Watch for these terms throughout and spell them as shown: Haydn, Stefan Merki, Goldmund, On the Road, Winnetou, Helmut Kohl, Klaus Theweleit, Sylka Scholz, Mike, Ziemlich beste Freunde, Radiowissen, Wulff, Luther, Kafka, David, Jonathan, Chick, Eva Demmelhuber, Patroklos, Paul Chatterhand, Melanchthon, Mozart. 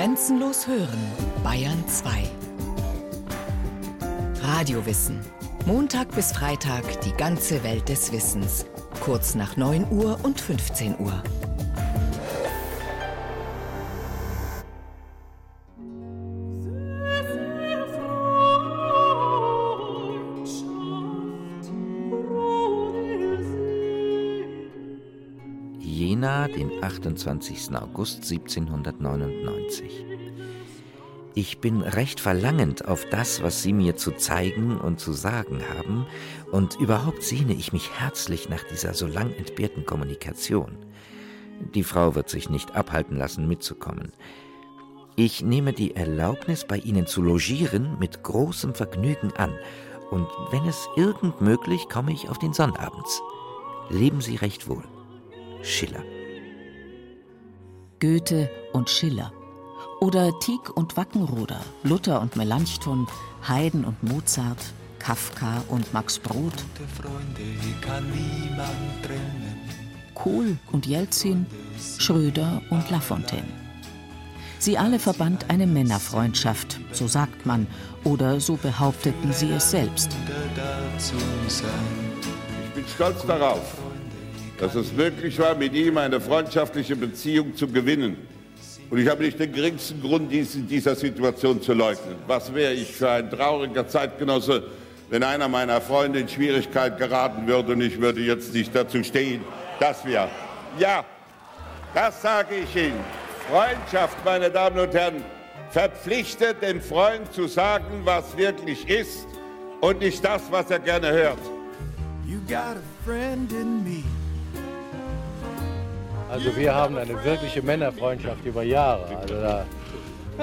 Grenzenlos hören, Bayern 2. Radiowissen. Montag bis Freitag die ganze Welt des Wissens. Kurz nach 9 Uhr und 15 Uhr. Jena, den 28. August 1799. Ich bin recht verlangend auf das, was Sie mir zu zeigen und zu sagen haben, und überhaupt sehne ich mich herzlich nach dieser so lang entbehrten Kommunikation. Die Frau wird sich nicht abhalten lassen, mitzukommen. Ich nehme die Erlaubnis, bei Ihnen zu logieren, mit großem Vergnügen an, und wenn es irgend möglich, komme ich auf den Sonnabends. Leben Sie recht wohl. Schiller. Goethe und Schiller. Oder Tieck und Wackenroder, Luther und Melanchthon, Haydn und Mozart, Kafka und Max Brod, Kohl und Jelzin, Schröder und Lafontaine. Sie alle verband eine Männerfreundschaft, so sagt man, oder so behaupteten sie es selbst. Ich bin stolz darauf, dass es möglich war, mit ihm eine freundschaftliche Beziehung zu gewinnen. Und ich habe nicht den geringsten Grund, dies in dieser Situation zu leugnen. Was wäre ich für ein trauriger Zeitgenosse, wenn einer meiner Freunde in Schwierigkeit geraten würde und ich würde jetzt nicht dazu stehen, dass wir... Ja, das sage ich Ihnen. Freundschaft, meine Damen und Herren, verpflichtet den Freund zu sagen, was wirklich ist und nicht das, was er gerne hört. You got a friend in me. Also wir haben eine wirkliche Männerfreundschaft über Jahre. Also da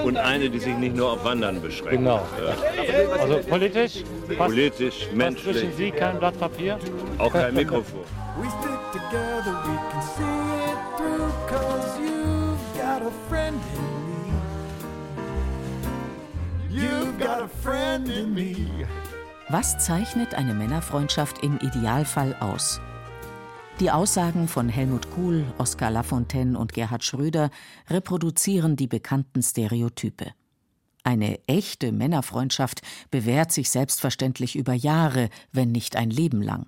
und eine, die sich nicht nur auf Wandern beschränkt. Genau. Ja. Also politisch? Politisch, menschlich. Zwischen Sie kein Blatt Papier? Auch kein Mikrofon. Was zeichnet eine Männerfreundschaft im Idealfall aus? Die Aussagen von Helmut Kohl, Oskar Lafontaine und Gerhard Schröder reproduzieren die bekannten Stereotype. Eine echte Männerfreundschaft bewährt sich selbstverständlich über Jahre, wenn nicht ein Leben lang.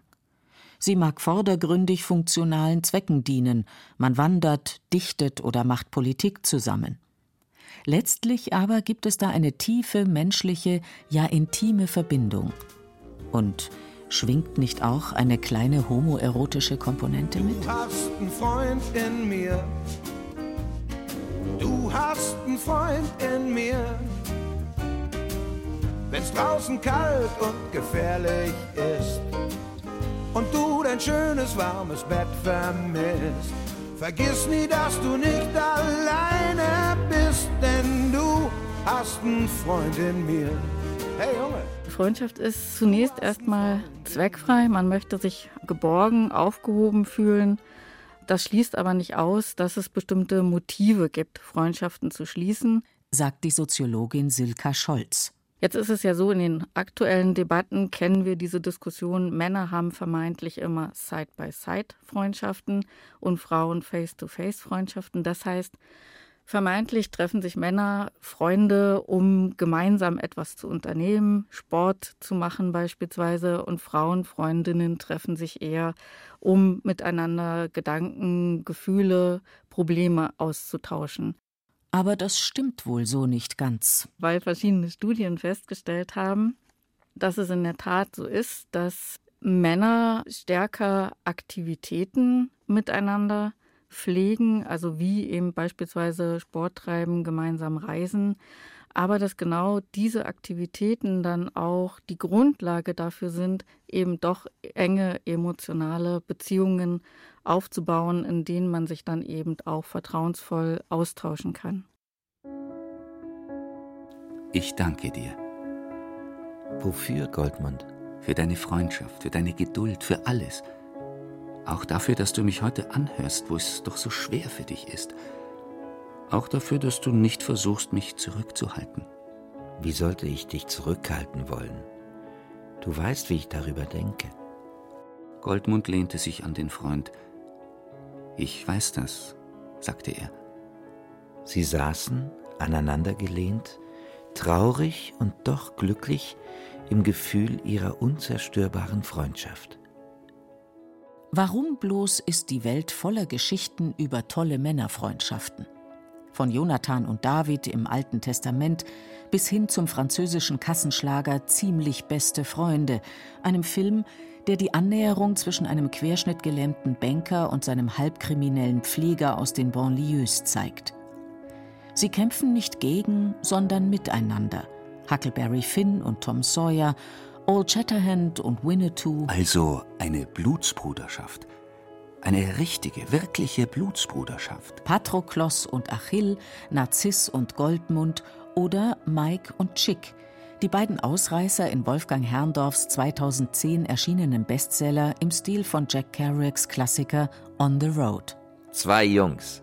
Sie mag vordergründig funktionalen Zwecken dienen, man wandert, dichtet oder macht Politik zusammen. Letztlich aber gibt es da eine tiefe, menschliche, ja intime Verbindung. Und schwingt nicht auch eine kleine homoerotische Komponente mit? Du hast einen Freund in mir. Du hast einen Freund in mir. Wenn's draußen kalt und gefährlich ist und du dein schönes, warmes Bett vermisst, vergiss nie, dass du nicht alleine bist, denn du hast einen Freund in mir. Hey Junge! Freundschaft ist zunächst erstmal zweckfrei. Man möchte sich geborgen, aufgehoben fühlen. Das schließt aber nicht aus, dass es bestimmte Motive gibt, Freundschaften zu schließen, sagt die Soziologin Sylka Scholz. Jetzt ist es ja so, in den aktuellen Debatten kennen wir diese Diskussion, Männer haben vermeintlich immer Side-by-Side-Freundschaften und Frauen Face-to-Face-Freundschaften. Das heißt, vermeintlich treffen sich Männer, Freunde, um gemeinsam etwas zu unternehmen, Sport zu machen beispielsweise. Und Frauen, Freundinnen treffen sich eher, um miteinander Gedanken, Gefühle, Probleme auszutauschen. Aber das stimmt wohl so nicht ganz. Weil verschiedene Studien festgestellt haben, dass es in der Tat so ist, dass Männer stärker Aktivitäten miteinander pflegen, also wie eben beispielsweise Sport treiben, gemeinsam reisen, aber dass genau diese Aktivitäten dann auch die Grundlage dafür sind, eben doch enge emotionale Beziehungen aufzubauen, in denen man sich dann eben auch vertrauensvoll austauschen kann. Ich danke dir. Wofür, Goldmund? Für deine Freundschaft, für deine Geduld, für alles. Auch dafür, dass du mich heute anhörst, wo es doch so schwer für dich ist. Auch dafür, dass du nicht versuchst, mich zurückzuhalten. Wie sollte ich dich zurückhalten wollen? Du weißt, wie ich darüber denke. Goldmund lehnte sich an den Freund. Ich weiß das, sagte er. Sie saßen, aneinandergelehnt, traurig und doch glücklich im Gefühl ihrer unzerstörbaren Freundschaft. Warum bloß ist die Welt voller Geschichten über tolle Männerfreundschaften? Von Jonathan und David im Alten Testament bis hin zum französischen Kassenschlager »Ziemlich beste Freunde«, einem Film, der die Annäherung zwischen einem querschnittgelähmten Banker und seinem halbkriminellen Pfleger aus den Banlieues zeigt. Sie kämpfen nicht gegen, sondern miteinander. Huckleberry Finn und Tom Sawyer, Paul Chatterhand und Winnetou. Also eine Blutsbruderschaft. Eine richtige, wirkliche Blutsbruderschaft. Patroklos und Achill, Narziss und Goldmund oder Mike und Chick. Die beiden Ausreißer in Wolfgang Herrndorfs 2010 erschienenem Bestseller im Stil von Jack Kerouacs Klassiker On the Road. Zwei Jungs,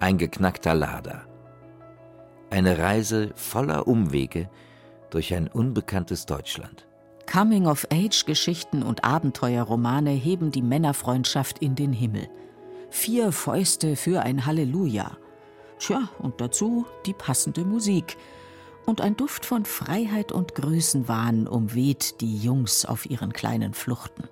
ein geknackter Lader. Eine Reise voller Umwege durch ein unbekanntes Deutschland. Coming-of-Age-Geschichten und Abenteuerromane heben die Männerfreundschaft in den Himmel. 4 Fäuste für ein Halleluja. Tja, und dazu die passende Musik. Und ein Duft von Freiheit und Größenwahn umweht die Jungs auf ihren kleinen Fluchten.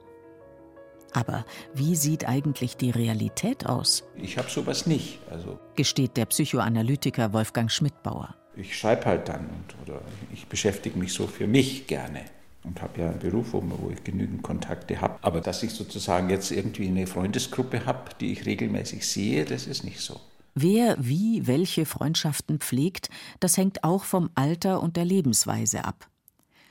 Aber wie sieht eigentlich die Realität aus? Ich habe sowas nicht. Also, gesteht der Psychoanalytiker Wolfgang Schmidbauer. Ich schreibe halt dann oder ich beschäftige mich so für mich gerne. Und habe ja einen Beruf, wo ich genügend Kontakte habe. Aber dass ich sozusagen jetzt irgendwie eine Freundesgruppe habe, die ich regelmäßig sehe, das ist nicht so. Wer wie welche Freundschaften pflegt, das hängt auch vom Alter und der Lebensweise ab.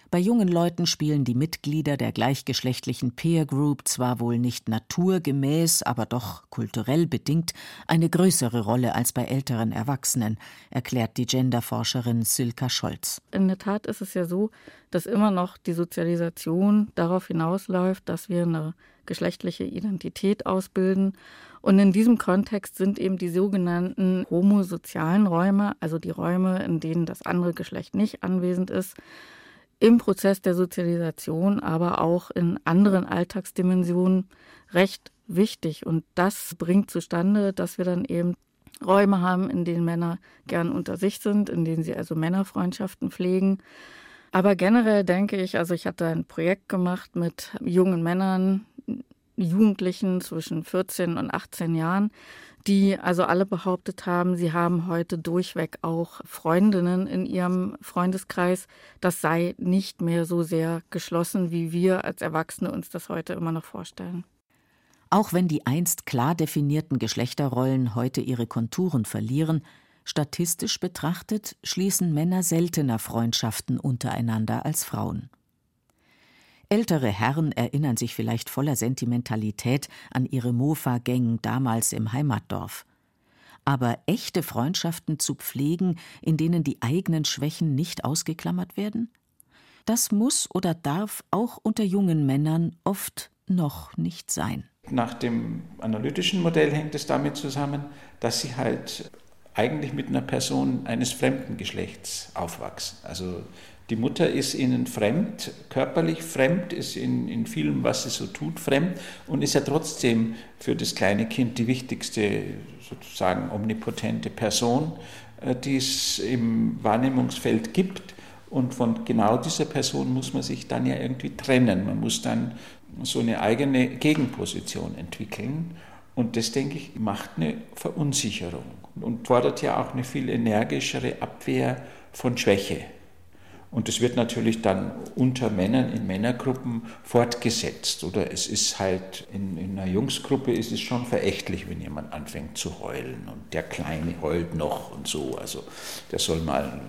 Bei jungen Leuten spielen die Mitglieder der gleichgeschlechtlichen Peer Group zwar wohl nicht naturgemäß, aber doch kulturell bedingt eine größere Rolle als bei älteren Erwachsenen, erklärt die Genderforscherin Sylka Scholz. In der Tat ist es ja so, dass immer noch die Sozialisation darauf hinausläuft, dass wir eine geschlechtliche Identität ausbilden. Und in diesem Kontext sind eben die sogenannten homosozialen Räume, also die Räume, in denen das andere Geschlecht nicht anwesend ist, im Prozess der Sozialisation, aber auch in anderen Alltagsdimensionen recht wichtig. Und das bringt zustande, dass wir dann eben Räume haben, in denen Männer gern unter sich sind, in denen sie also Männerfreundschaften pflegen. Aber generell denke ich, also ich hatte ein Projekt gemacht mit jungen Männern, Jugendlichen zwischen 14 und 18 Jahren, die also alle behauptet haben, sie haben heute durchweg auch Freundinnen in ihrem Freundeskreis. Das sei nicht mehr so sehr geschlossen, wie wir als Erwachsene uns das heute immer noch vorstellen. Auch wenn die einst klar definierten Geschlechterrollen heute ihre Konturen verlieren, statistisch betrachtet schließen Männer seltener Freundschaften untereinander als Frauen. Ältere Herren erinnern sich vielleicht voller Sentimentalität an ihre Mofa-Gang damals im Heimatdorf. Aber echte Freundschaften zu pflegen, in denen die eigenen Schwächen nicht ausgeklammert werden? Das muss oder darf auch unter jungen Männern oft noch nicht sein. Nach dem analytischen Modell hängt es damit zusammen, dass sie halt eigentlich mit einer Person eines fremden Geschlechts aufwachsen. Also die Mutter ist ihnen fremd, körperlich fremd, ist in vielem, was sie so tut, fremd und ist ja trotzdem für das kleine Kind die wichtigste, sozusagen omnipotente Person, die es im Wahrnehmungsfeld gibt. Und von genau dieser Person muss man sich dann ja irgendwie trennen. Man muss dann so eine eigene Gegenposition entwickeln. Und das, denke ich, macht eine Verunsicherung und fordert ja auch eine viel energischere Abwehr von Schwäche. Und das wird natürlich dann unter Männern in Männergruppen fortgesetzt. Oder es ist halt in einer Jungsgruppe ist es schon verächtlich, wenn jemand anfängt zu heulen. Und der Kleine heult noch und so. Also der soll mal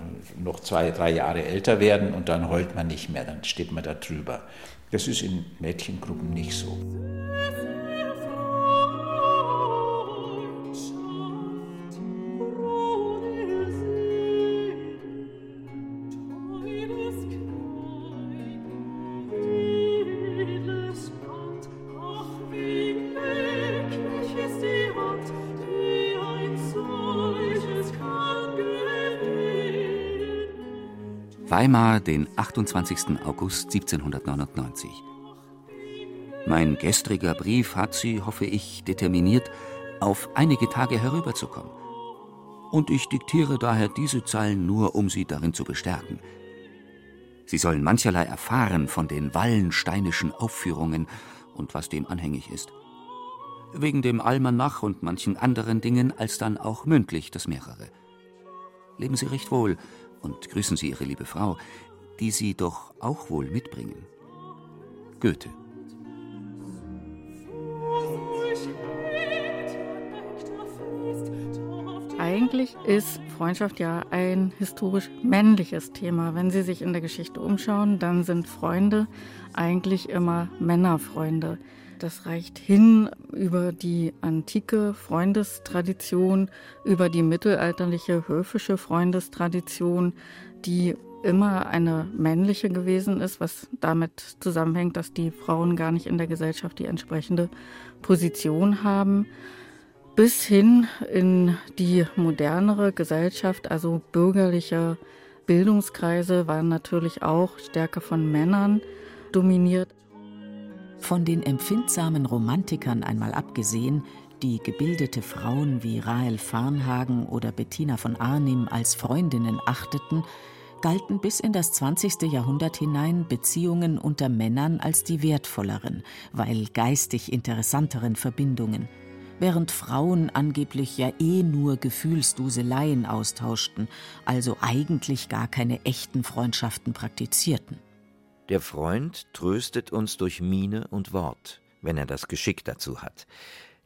noch 2, 3 Jahre älter werden und dann heult man nicht mehr, dann steht man da drüber. Das ist in Mädchengruppen nicht so. Weimar, den 28. August 1799. Mein gestriger Brief hat Sie, hoffe ich, determiniert, auf einige Tage herüberzukommen. und ich diktiere daher diese Zeilen nur, um Sie darin zu bestärken. Sie sollen mancherlei erfahren von den wallensteinischen Aufführungen und was dem anhängig ist. Wegen dem Almanach und manchen anderen Dingen alsdann auch mündlich das mehrere. Leben Sie recht wohl und grüßen Sie Ihre liebe Frau, die Sie doch auch wohl mitbringen. Goethe. Eigentlich ist Freundschaft ja ein historisch männliches Thema. Wenn Sie sich in der Geschichte umschauen, dann sind Freunde eigentlich immer Männerfreunde. Das reicht hin über die antike Freundestradition, über die mittelalterliche höfische Freundestradition, die immer eine männliche gewesen ist, was damit zusammenhängt, dass die Frauen gar nicht in der Gesellschaft die entsprechende Position haben, bis hin in die modernere Gesellschaft, also bürgerliche Bildungskreise, waren natürlich auch stärker von Männern dominiert. Von den empfindsamen Romantikern einmal abgesehen, die gebildete Frauen wie Rahel Varnhagen oder Bettina von Arnim als Freundinnen achteten, galten bis in das 20. Jahrhundert hinein Beziehungen unter Männern als die wertvolleren, weil geistig interessanteren Verbindungen, während Frauen angeblich ja eh nur Gefühlsduseleien austauschten, also eigentlich gar keine echten Freundschaften praktizierten. Der Freund tröstet uns durch Miene und Wort, wenn er das Geschick dazu hat,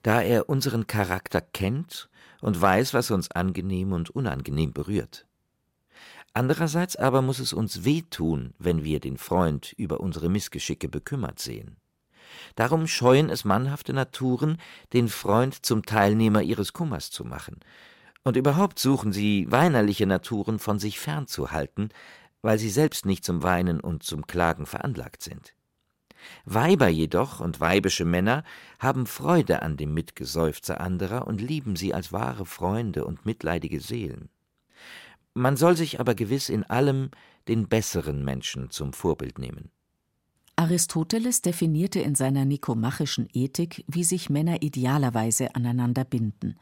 da er unseren Charakter kennt und weiß, was uns angenehm und unangenehm berührt. Andererseits aber muss es uns wehtun, wenn wir den Freund über unsere Missgeschicke bekümmert sehen. Darum scheuen es mannhafte Naturen, den Freund zum Teilnehmer ihres Kummers zu machen. Und überhaupt suchen sie, weinerliche Naturen von sich fernzuhalten, weil sie selbst nicht zum Weinen und zum Klagen veranlagt sind. Weiber jedoch und weibische Männer haben Freude an dem Mitgeseufzer anderer und lieben sie als wahre Freunde und mitleidige Seelen. Man soll sich aber gewiss in allem den besseren Menschen zum Vorbild nehmen. Aristoteles definierte in seiner nikomachischen Ethik, wie sich Männer idealerweise aneinander binden,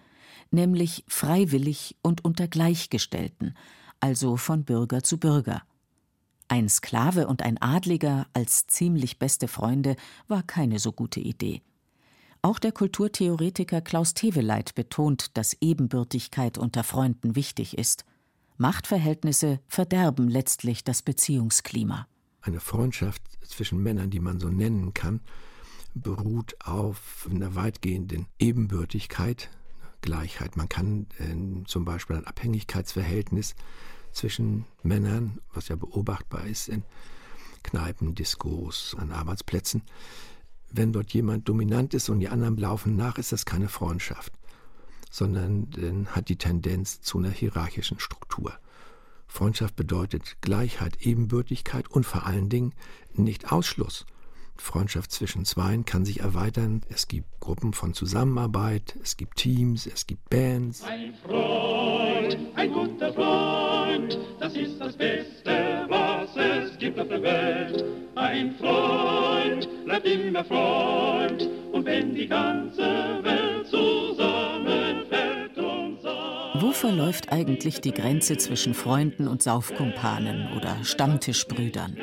nämlich freiwillig und unter Gleichgestellten, also von Bürger zu Bürger. Ein Sklave und ein Adliger als ziemlich beste Freunde war keine so gute Idee. Auch der Kulturtheoretiker Klaus Theweleit betont, dass Ebenbürtigkeit unter Freunden wichtig ist. Machtverhältnisse verderben letztlich das Beziehungsklima. Eine Freundschaft zwischen Männern, die man so nennen kann, beruht auf einer weitgehenden Ebenbürtigkeit, Gleichheit. Man kann zum Beispiel ein Abhängigkeitsverhältnis zwischen Männern, was ja beobachtbar ist in Kneipen, Diskos, an Arbeitsplätzen, wenn dort jemand dominant ist und die anderen laufen nach, ist das keine Freundschaft, sondern hat die Tendenz zu einer hierarchischen Struktur. Freundschaft bedeutet Gleichheit, Ebenbürtigkeit und vor allen Dingen nicht Ausschluss. Freundschaft zwischen Zweien kann sich erweitern. Es gibt Gruppen von Zusammenarbeit, es gibt Teams, es gibt Bands. Ein Freund, ein guter Freund, das ist das Beste, was es gibt auf der Welt. Ein Freund bleibt immer Freund, und wenn die ganze Welt zusammenfällt und sagt... Wo verläuft eigentlich die Grenze zwischen Freunden und Saufkumpanen oder Stammtischbrüdern?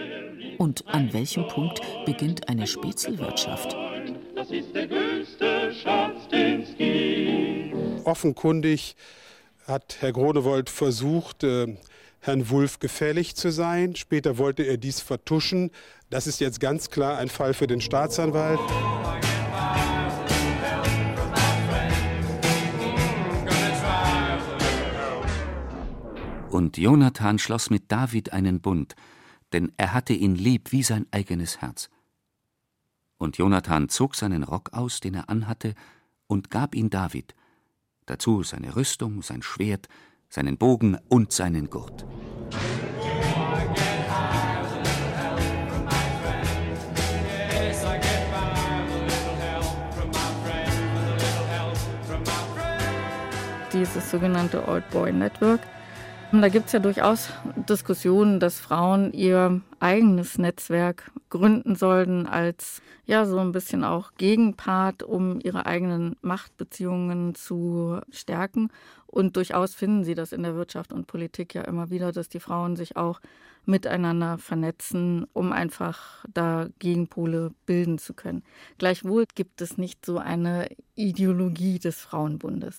Und an welchem Punkt beginnt eine Spitzelwirtschaft? Das ist der größte Schatz, den es gibt. Offenkundig hat Herr Groenewold versucht, Herrn Wulff gefällig zu sein. Später wollte er dies vertuschen. Das ist jetzt ganz klar ein Fall für den Staatsanwalt. Und Jonathan schloss mit David einen Bund, denn er hatte ihn lieb wie sein eigenes Herz. Und Jonathan zog seinen Rock aus, den er anhatte, und gab ihn David, dazu seine Rüstung, sein Schwert, seinen Bogen und seinen Gurt. Dieses sogenannte Old Boy Network. Da gibt es ja durchaus Diskussionen, dass Frauen ihr eigenes Netzwerk gründen sollten als ja so ein bisschen auch Gegenpart, um ihre eigenen Machtbeziehungen zu stärken. Und durchaus finden Sie das in der Wirtschaft und Politik ja immer wieder, dass die Frauen sich auch miteinander vernetzen, um einfach da Gegenpole bilden zu können. Gleichwohl gibt es nicht so eine Ideologie des Frauenbundes.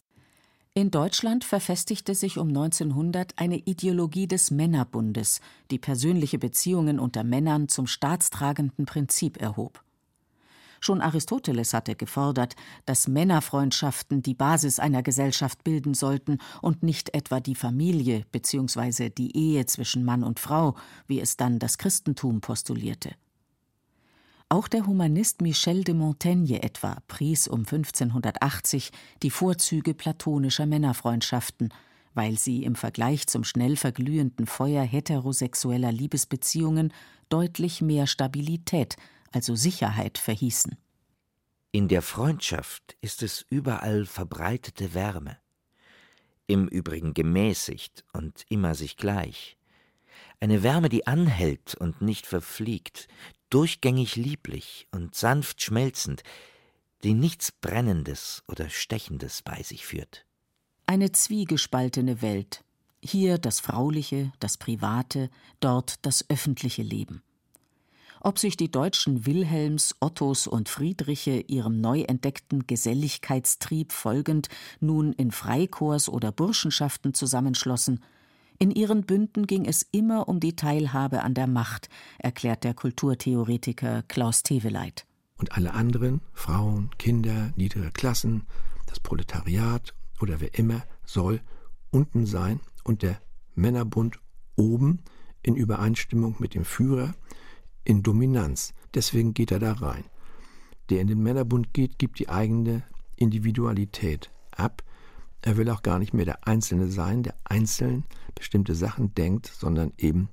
In Deutschland verfestigte sich um 1900 eine Ideologie des Männerbundes, die persönliche Beziehungen unter Männern zum staatstragenden Prinzip erhob. Schon Aristoteles hatte gefordert, dass Männerfreundschaften die Basis einer Gesellschaft bilden sollten und nicht etwa die Familie bzw. die Ehe zwischen Mann und Frau, wie es dann das Christentum postulierte. Auch der Humanist Michel de Montaigne etwa pries um 1580 die Vorzüge platonischer Männerfreundschaften, weil sie im Vergleich zum schnell verglühenden Feuer heterosexueller Liebesbeziehungen deutlich mehr Stabilität, also Sicherheit, verhießen. In der Freundschaft ist es überall verbreitete Wärme, im Übrigen gemäßigt und immer sich gleich. Eine Wärme, die anhält und nicht verfliegt, durchgängig lieblich und sanft schmelzend, die nichts Brennendes oder Stechendes bei sich führt. Eine zwiegespaltene Welt. Hier das Frauliche, das Private, dort das öffentliche Leben. Ob sich die deutschen Wilhelms, Ottos und Friedriche ihrem neu entdeckten Geselligkeitstrieb folgend nun in Freikorps oder Burschenschaften zusammenschlossen, in ihren Bünden ging es immer um die Teilhabe an der Macht, erklärt der Kulturtheoretiker Klaus Theweleit. Und alle anderen, Frauen, Kinder, niedere Klassen, das Proletariat oder wer immer, soll unten sein und der Männerbund oben in Übereinstimmung mit dem Führer in Dominanz. Deswegen geht er da rein. Der in den Männerbund geht, gibt die eigene Individualität ab. Er will auch gar nicht mehr der Einzelne sein, der einzeln bestimmte Sachen denkt, sondern eben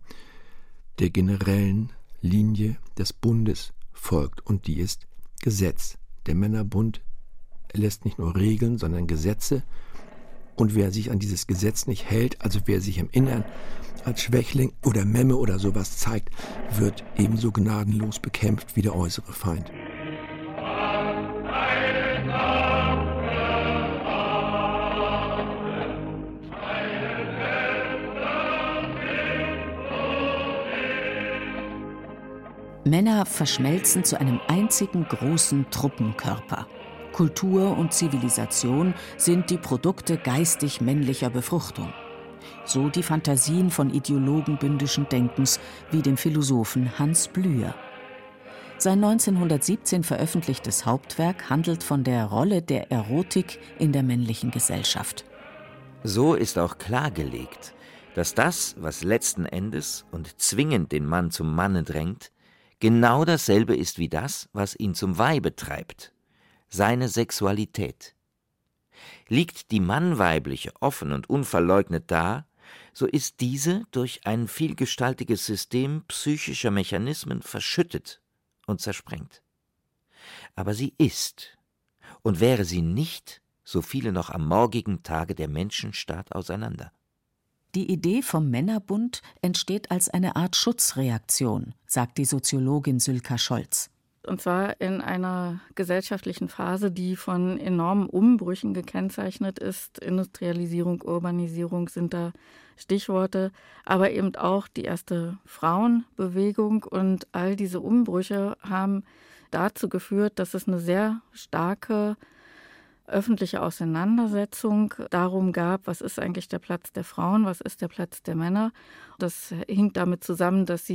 der generellen Linie des Bundes folgt. Und die ist Gesetz. Der Männerbund lässt nicht nur Regeln, sondern Gesetze. Und wer sich an dieses Gesetz nicht hält, also wer sich im Innern als Schwächling oder Memme oder sowas zeigt, wird ebenso gnadenlos bekämpft wie der äußere Feind. Männer verschmelzen zu einem einzigen großen Truppenkörper. Kultur und Zivilisation sind die Produkte geistig-männlicher Befruchtung. So die Fantasien von Ideologen bündischen Denkens wie dem Philosophen Hans Blüher. Sein 1917 veröffentlichtes Hauptwerk handelt von der Rolle der Erotik in der männlichen Gesellschaft. So ist auch klargelegt, dass das, was letzten Endes und zwingend den Mann zum Manne drängt, genau dasselbe ist wie das, was ihn zum Weibe treibt, seine Sexualität. Liegt die mannweibliche offen und unverleugnet da, so ist diese durch ein vielgestaltiges System psychischer Mechanismen verschüttet und zersprengt. Aber sie ist, und wäre sie nicht, so fiele noch am morgigen Tage der Menschenstaat auseinander. Die Idee vom Männerbund entsteht als eine Art Schutzreaktion, sagt die Soziologin Sylka Scholz. Und zwar in einer gesellschaftlichen Phase, die von enormen Umbrüchen gekennzeichnet ist. Industrialisierung, Urbanisierung sind da Stichworte, aber eben auch die erste Frauenbewegung. Und all diese Umbrüche haben dazu geführt, dass es eine sehr starke öffentliche Auseinandersetzung darum gab, was ist eigentlich der Platz der Frauen, was ist der Platz der Männer. Das hing damit zusammen, dass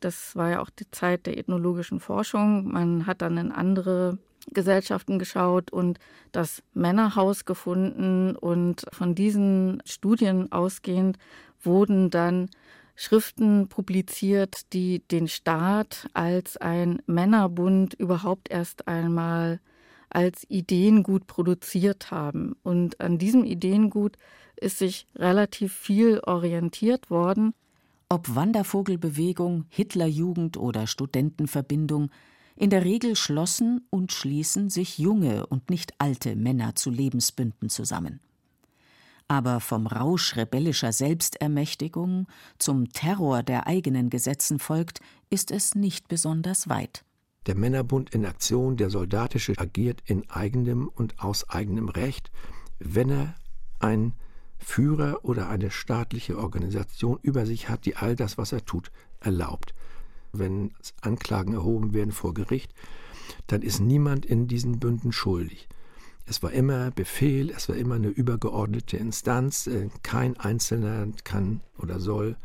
das war ja auch die Zeit der ethnologischen Forschung, man hat dann in andere Gesellschaften geschaut und das Männerhaus gefunden und von diesen Studien ausgehend wurden dann Schriften publiziert, die den Staat als ein Männerbund überhaupt erst einmal als Ideengut produziert haben. Und an diesem Ideengut ist sich relativ viel orientiert worden. Ob Wandervogelbewegung, Hitlerjugend oder Studentenverbindung, in der Regel schlossen und schließen sich junge und nicht alte Männer zu Lebensbünden zusammen. aber vom Rausch rebellischer Selbstermächtigung zum Terror der eigenen Gesetzen folgt, ist es nicht besonders weit. Der Männerbund in Aktion, der Soldatische, agiert in eigenem und aus eigenem Recht, wenn er ein Führer oder eine staatliche Organisation über sich hat, die all das, was er tut, erlaubt. Wenn Anklagen erhoben werden vor Gericht, dann ist niemand in diesen Bünden schuldig. Es war immer Befehl, es war immer eine übergeordnete Instanz. Kein Einzelner kann oder soll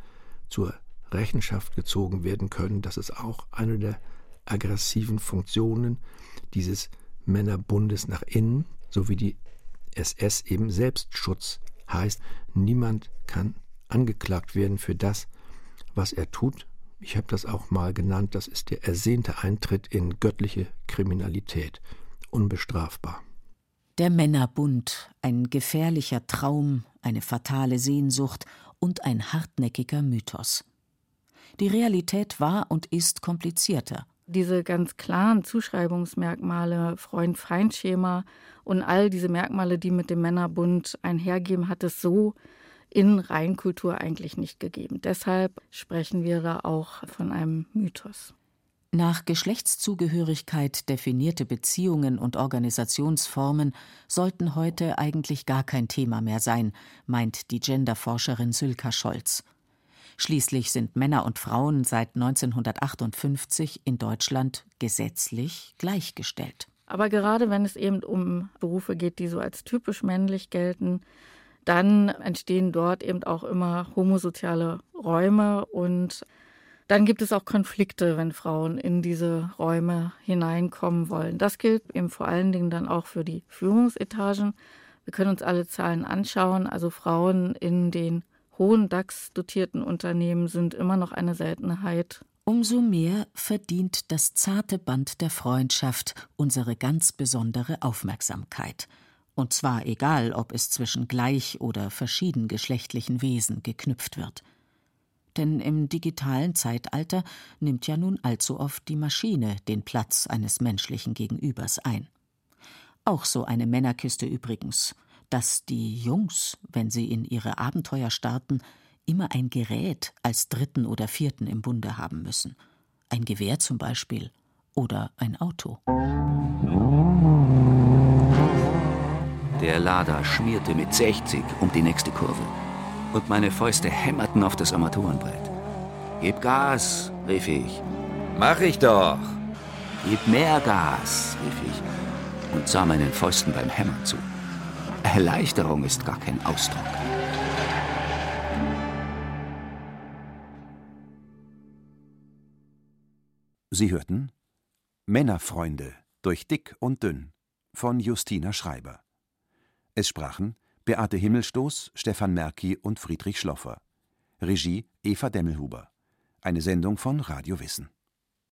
zur Rechenschaft gezogen werden können. Das ist auch eine der aggressiven Funktionen dieses Männerbundes nach innen, so wie die SS eben Selbstschutz heißt. Niemand kann angeklagt werden für das, was er tut. Ich habe das auch mal genannt, das ist der ersehnte Eintritt in göttliche Kriminalität, unbestrafbar. Der Männerbund, ein gefährlicher Traum, eine fatale Sehnsucht und ein hartnäckiger Mythos. Die Realität war und ist komplizierter. Diese ganz klaren Zuschreibungsmerkmale, Freund-Feind-Schema und all diese Merkmale, die mit dem Männerbund einhergehen, hat es so in Reinkultur eigentlich nicht gegeben. Deshalb sprechen wir da auch von einem Mythos. Nach Geschlechtszugehörigkeit definierte Beziehungen und Organisationsformen sollten heute eigentlich gar kein Thema mehr sein, meint die Genderforscherin Sylka Scholz. Schließlich sind Männer und Frauen seit 1958 in Deutschland gesetzlich gleichgestellt. Aber gerade wenn es eben um Berufe geht, die so als typisch männlich gelten, dann entstehen dort eben auch immer homosoziale Räume und dann gibt es auch Konflikte, wenn Frauen in diese Räume hineinkommen wollen. Das gilt eben vor allen Dingen dann auch für die Führungsetagen. Wir können uns alle Zahlen anschauen. Also Frauen in den hohen DAX-dotierten Unternehmen sind immer noch eine Seltenheit. Umso mehr verdient das zarte Band der Freundschaft unsere ganz besondere Aufmerksamkeit. Und zwar egal, ob es zwischen gleich- oder verschiedengeschlechtlichen Wesen geknüpft wird. Denn im digitalen Zeitalter nimmt ja nun allzu oft die Maschine den Platz eines menschlichen Gegenübers ein. Auch so eine Männerkiste übrigens, dass die Jungs, wenn sie in ihre Abenteuer starten, immer ein Gerät als dritten oder vierten im Bunde haben müssen. Ein Gewehr zum Beispiel oder ein Auto. Der Lader schmierte mit 60 um die nächste Kurve. Und meine Fäuste hämmerten auf das Armaturenbrett. Gib Gas, rief ich. Mach ich doch. Gib mehr Gas, rief ich. Und sah meinen Fäusten beim Hämmern zu. Erleichterung ist gar kein Ausdruck. Sie hörten Männerfreunde durch Dick und Dünn von Justina Schreiber. Es sprachen Beate Himmelstoß, Stefan Merki und Friedrich Schloffer. Regie Eva Demmelhuber. Eine Sendung von Radiowissen.